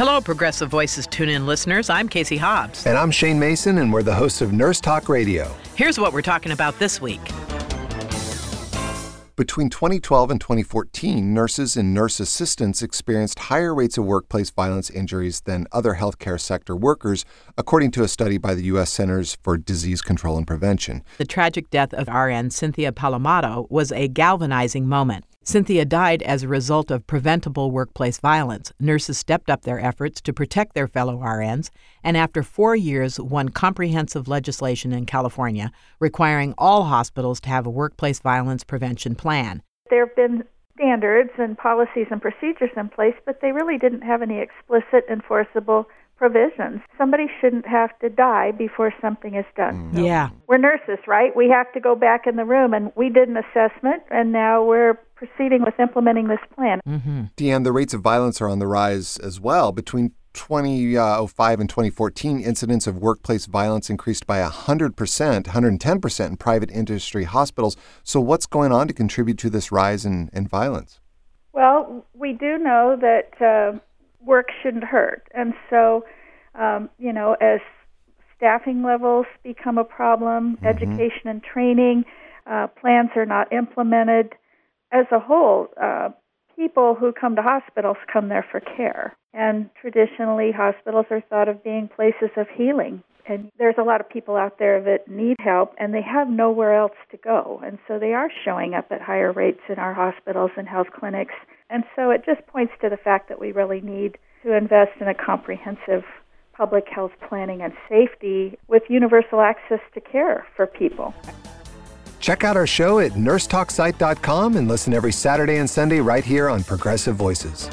Hello, Progressive Voices tune-in listeners. I'm Casey Hobbs. And I'm Shane Mason, and we're the hosts of Nurse Talk Radio. Here's what we're talking about this week. Between 2012 and 2014, nurses and nurse assistants experienced higher rates of workplace violence injuries than other healthcare sector workers, according to a study by the U.S. Centers for Disease Control and Prevention. The tragic death of RN Cynthia Palomato was a galvanizing moment. Cynthia died as a result of preventable workplace violence. Nurses stepped up their efforts to protect their fellow RNs, and after 4 years won comprehensive legislation in California requiring all hospitals to have a workplace violence prevention plan. There have been standards and policies and procedures in place, but they really didn't have any explicit, enforceable provisions. Somebody shouldn't have to die before something is done. No. Yeah. We're nurses, right? We have to go back in the room, and we did an assessment, and now we're proceeding with implementing this plan. Mm-hmm. Deanne, the rates of violence are on the rise as well. Between 2005 and 2014, incidents of workplace violence increased by 100%, 110% in private industry hospitals. So what's going on to contribute to this rise in violence? Well, we do know that work shouldn't hurt. And so, as staffing levels become a problem, mm-hmm. education and training, plans are not implemented. As a whole, people who come to hospitals come there for care. And traditionally, hospitals are thought of being places of healing. And there's a lot of people out there that need help, and they have nowhere else to go. And so they are showing up at higher rates in our hospitals and health clinics. And so it just points to the fact that we really need to invest in a comprehensive public health planning and safety with universal access to care for people. Check out our show at nursetalksite.com and listen every Saturday and Sunday right here on Progressive Voices.